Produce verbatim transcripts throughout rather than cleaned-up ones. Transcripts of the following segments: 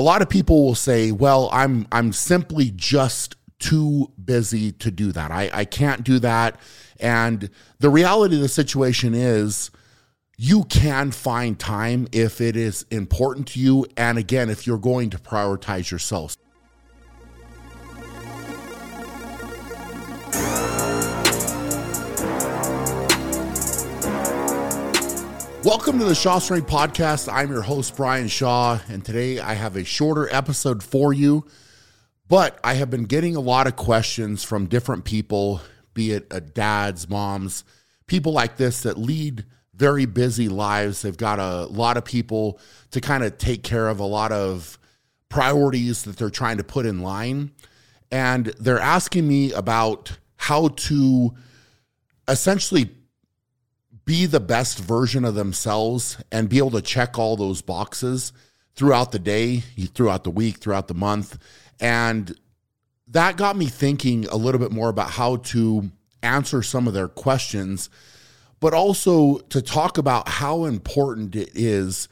a lot of people will say, well, I'm I'm simply just too busy to do that. I, I can't do that. And the reality of the situation is you can find time if it is important to you. And again, if you're going to prioritize yourself. Welcome to the Shaw Strength Podcast. I'm your host, Brian Shaw, and today I have a shorter episode for you, but I have been getting a lot of questions from different people, be it a dads, moms, people like this that lead very busy lives. They've got a lot of people to kind of take care of, a lot of priorities that they're trying to put in line, and they're asking me about how to essentially be the best version of themselves and be able to check all those boxes throughout the day, throughout the week, throughout the month. And that got me thinking a little bit more about how to answer some of their questions, but also to talk about how important it is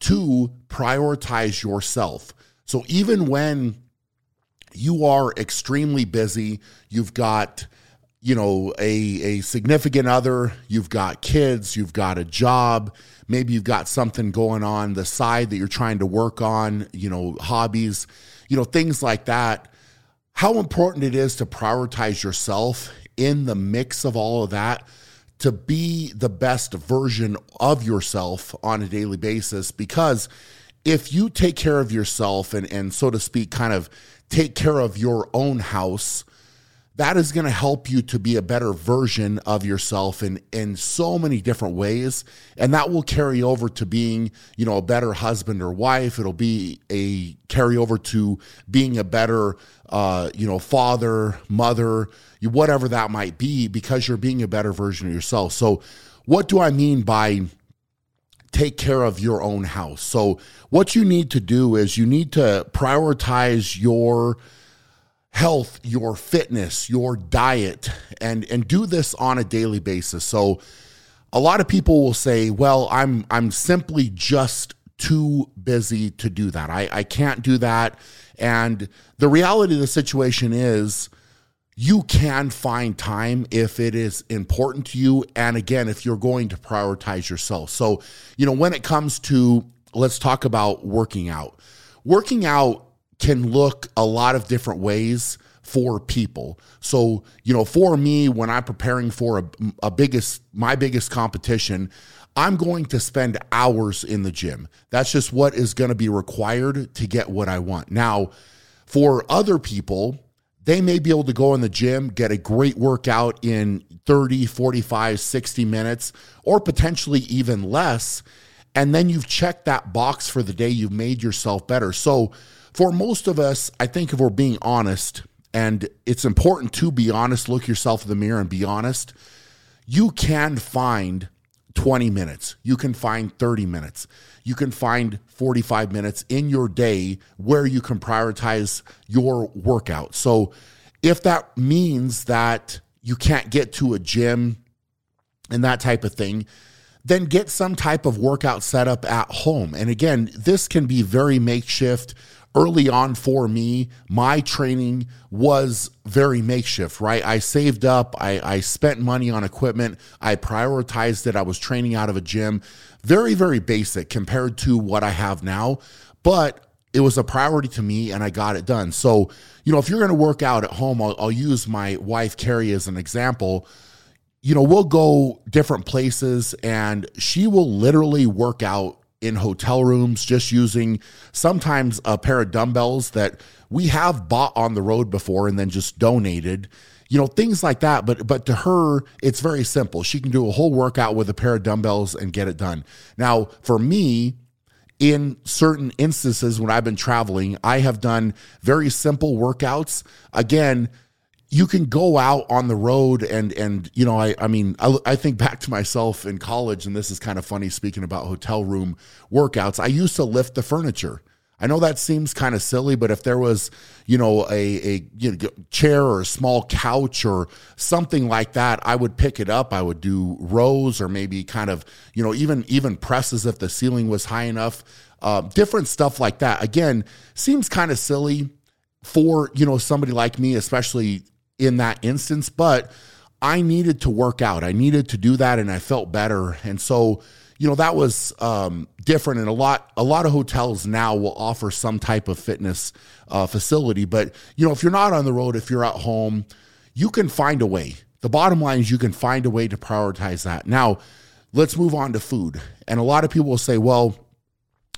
to prioritize yourself. So even when you are extremely busy, you've got you know, a, a significant other, you've got kids, you've got a job, maybe you've got something going on the side that you're trying to work on, you know, hobbies, you know, things like that. How important it is to prioritize yourself in the mix of all of that to be the best version of yourself on a daily basis. Because if you take care of yourself and, and so to speak, kind of take care of your own house, that is going to help you to be a better version of yourself in, in so many different ways. And that will carry over to being, you know, a better husband or wife. It'll be a carryover to being a better, uh, you know, father, mother, whatever that might be, because you're being a better version of yourself. So what do I mean by take care of your own house? So what you need to do is you need to prioritize your health, your fitness, your diet, and, and do this on a daily basis. So a lot of people will say, well, I'm I'm simply just too busy to do that. I, I can't do that. And the reality of the situation is you can find time if it is important to you. And again, if you're going to prioritize yourself. So, you know, when it comes to, let's talk about working out. Working out can look a lot of different ways for people. So, you know, for me, when I'm preparing for a, a biggest, my biggest competition, I'm going to spend hours in the gym. That's just what is going to be required to get what I want. Now, for other people, they may be able to go in the gym, get a great workout in thirty, forty-five, sixty minutes, or potentially even less. And then you've checked that box for the day. You've made yourself better. So, for most of us, I think if we're being honest, and it's important to be honest, look yourself in the mirror and be honest, you can find twenty minutes, you can find thirty minutes, you can find forty-five minutes in your day where you can prioritize your workout. So if that means that you can't get to a gym and that type of thing, then get some type of workout set up at home. And again, this can be very makeshift. Early on for me, my training was very makeshift, right? I saved up, I, I spent money on equipment, I prioritized it, I was training out of a gym. Very, very basic compared to what I have now, but it was a priority to me and I got it done. So, you know, if you're gonna work out at home, I'll, I'll use my wife, Carrie, as an example. You know, we'll go different places and she will literally work out in hotel rooms, just using sometimes a pair of dumbbells that we have bought on the road before and then just donated, you know, things like that. But but to her, it's very simple. She can do a whole workout with a pair of dumbbells and get it done. Now, for me, in certain instances when I've been traveling, I have done very simple workouts. Again, you can go out on the road and, and you know, I I mean, I, I think back to myself in college, and this is kind of funny speaking about hotel room workouts. I used to lift the furniture. I know that seems kind of silly, but if there was, you know, a, a you know, chair or a small couch or something like that, I would pick it up. I would do rows or maybe kind of, you know, even, even presses if the ceiling was high enough, uh, different stuff like that. Again, seems kind of silly for, you know, somebody like me, especially in that instance, but I needed to work out. I needed to do that, and I felt better. And so, you know, that was um, different. And a lot, a lot of hotels now will offer some type of fitness uh, facility. But, you know, if you're not on the road, if you're at home, you can find a way. The bottom line is you can find a way to prioritize that. Now, let's move on to food. And a lot of people will say, well,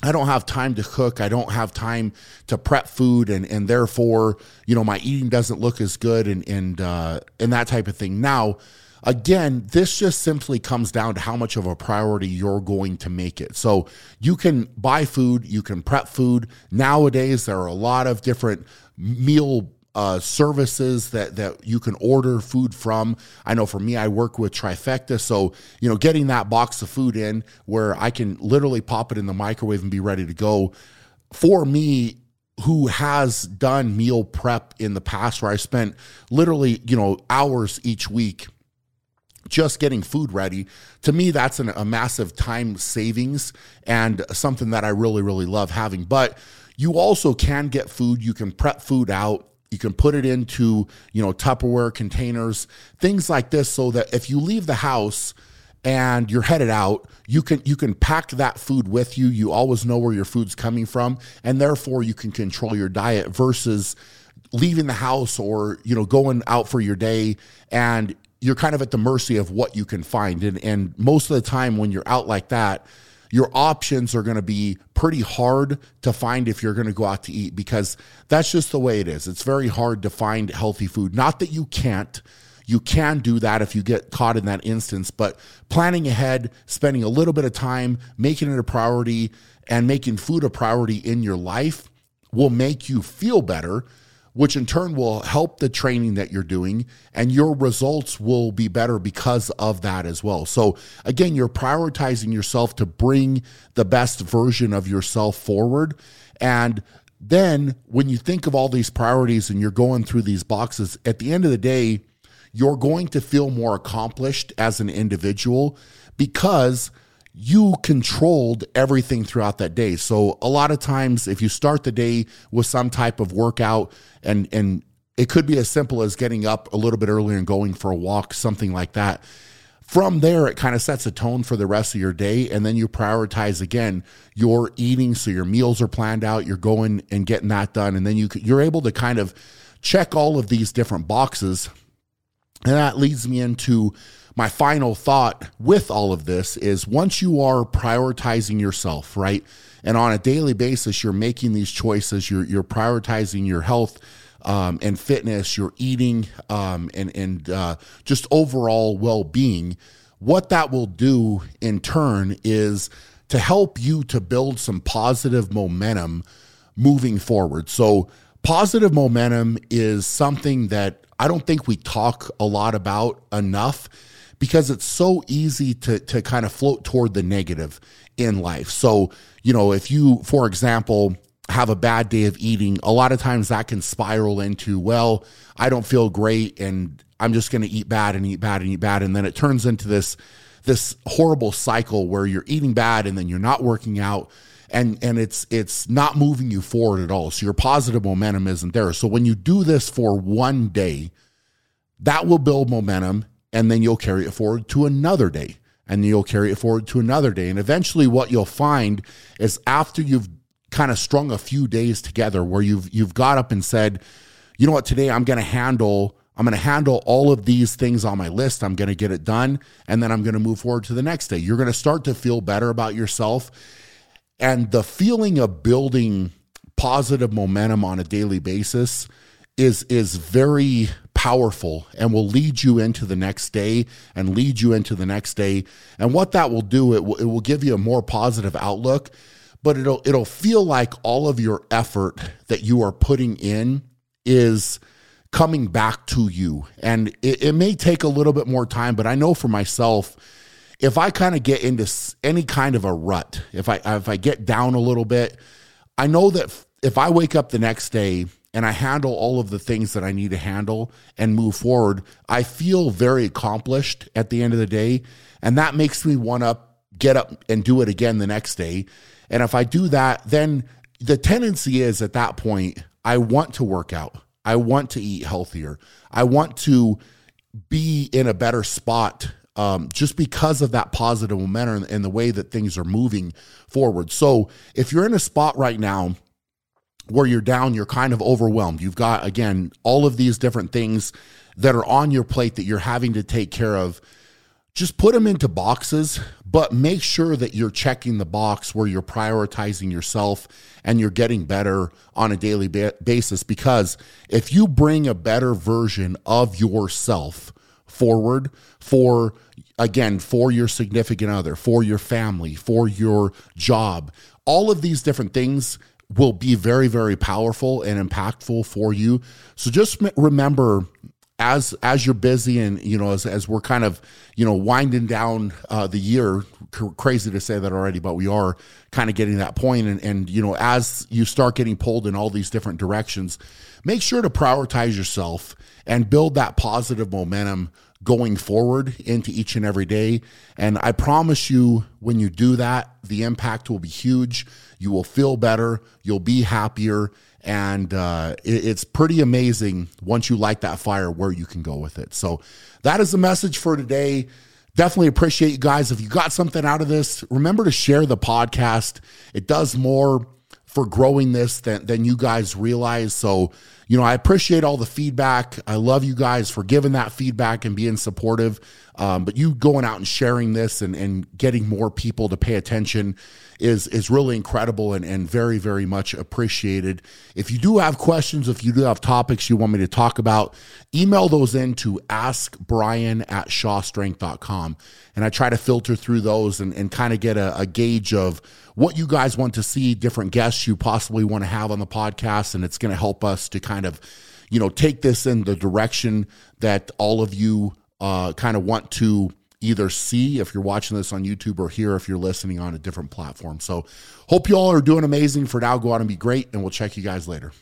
I don't have time to cook. I don't have time to prep food. And, and therefore, you know, my eating doesn't look as good and, and, uh, and that type of thing. Now, again, this just simply comes down to how much of a priority you're going to make it. So you can buy food, you can prep food. Nowadays, there are a lot of different meal uh, services that, that you can order food from. I know for me, I work with Trifecta. So, you know, getting that box of food in where I can literally pop it in the microwave and be ready to go, for me, who has done meal prep in the past, where I spent literally, you know, hours each week just getting food ready, to me, that's an, a massive time savings and something that I really, really love having. But you also can get food. You can prep food out. You can put it into, you know, Tupperware containers, things like this, so that if you leave the house and you're headed out, you can you can pack that food with you. You always know where your food's coming from, and therefore you can control your diet versus leaving the house or, you know, going out for your day, and you're kind of at the mercy of what you can find. And, and most of the time when you're out like that, your options are going to be pretty hard to find if you're going to go out to eat, because that's just the way it is. It's very hard to find healthy food. Not that you can't. You can do that if you get caught in that instance, but planning ahead, spending a little bit of time, making it a priority, and making food a priority in your life will make you feel better, which in turn will help the training that you're doing, and your results will be better because of that as well. So again, you're prioritizing yourself to bring the best version of yourself forward. And then when you think of all these priorities and you're going through these boxes, at the end of the day, you're going to feel more accomplished as an individual because you controlled everything throughout that day. So a lot of times if you start the day with some type of workout, and, and it could be as simple as getting up a little bit earlier and going for a walk, something like that. From there, it kind of sets a tone for the rest of your day. And then you prioritize, again, your eating. So your meals are planned out, you're going and getting that done. And then you, you're able to kind of check all of these different boxes. And that leads me into my final thought with all of this is, once you are prioritizing yourself, right, and on a daily basis, you're making these choices, you're, you're prioritizing your health um, and fitness, your eating um, and, and uh, just overall well-being, what that will do in turn is to help you to build some positive momentum moving forward. So positive momentum is something that I don't think we talk a lot about enough, because it's so easy to to kind of float toward the negative in life. So, you know, if you, for example, have a bad day of eating, a lot of times that can spiral into, well, I don't feel great and I'm just going to eat bad and eat bad and eat bad. And then it turns into this, this horrible cycle where you're eating bad and then you're not working out, and, and it's, it's not moving you forward at all. So your positive momentum isn't there. So when you do this for one day, that will build momentum. And then you'll carry it forward to another day, and you'll carry it forward to another day. And eventually what you'll find is, after you've kind of strung a few days together where you've, you've got up and said, you know what, today I'm going to handle, I'm going to handle all of these things on my list. I'm going to get it done. And then I'm going to move forward to the next day. You're going to start to feel better about yourself. And the feeling of building positive momentum on a daily basis is, is very powerful, and will lead you into the next day and lead you into the next day. And what that will do, it will, it will give you a more positive outlook, but it'll, it'll feel like all of your effort that you are putting in is coming back to you. And it, it may take a little bit more time, but I know for myself, if I kind of get into any kind of a rut, if I, if I get down a little bit, I know that if I wake up the next day and I handle all of the things that I need to handle and move forward, I feel very accomplished at the end of the day. And that makes me want to get up and do it again the next day. And if I do that, then the tendency is at that point, I want to work out. I want to eat healthier. I want to be in a better spot um, just because of that positive momentum and the way that things are moving forward. So if you're in a spot right now where you're down, you're kind of overwhelmed. You've got, again, all of these different things that are on your plate that you're having to take care of. Just put them into boxes, but make sure that you're checking the box where you're prioritizing yourself and you're getting better on a daily ba- basis. Because if you bring a better version of yourself forward for, again, for your significant other, for your family, for your job, all of these different things will be very, very powerful and impactful for you. So just remember, As as you're busy and, you know, as as we're kind of, you know, winding down uh, the year, c- crazy to say that already, but we are kind of getting that point. And, and, you know, as you start getting pulled in all these different directions, make sure to prioritize yourself and build that positive momentum going forward into each and every day. And I promise you, when you do that, the impact will be huge. You will feel better. You'll be happier. And uh, it, it's pretty amazing once you light that fire where you can go with it. So that is the message for today. Definitely appreciate you guys. If you got something out of this, remember to share the podcast. It does more for growing this than, than you guys realize. So, you know, I appreciate all the feedback. I love you guys for giving that feedback and being supportive. Um, but you going out and sharing this and, and getting more people to pay attention is, is really incredible and, and very, very much appreciated. If you do have questions, if you do have topics you want me to talk about, email those in to ask brian at shaw strength dot com. And I try to filter through those and, and kind of get a, a gauge of what you guys want to see, different guests you possibly want to have on the podcast. And it's going to help us to kind of, you know, take this in the direction that all of you uh, kind of want to either see if you're watching this on YouTube or here if you're listening on a different platform. So hope you all are doing amazing for now. Go out and be great, and we'll check you guys later.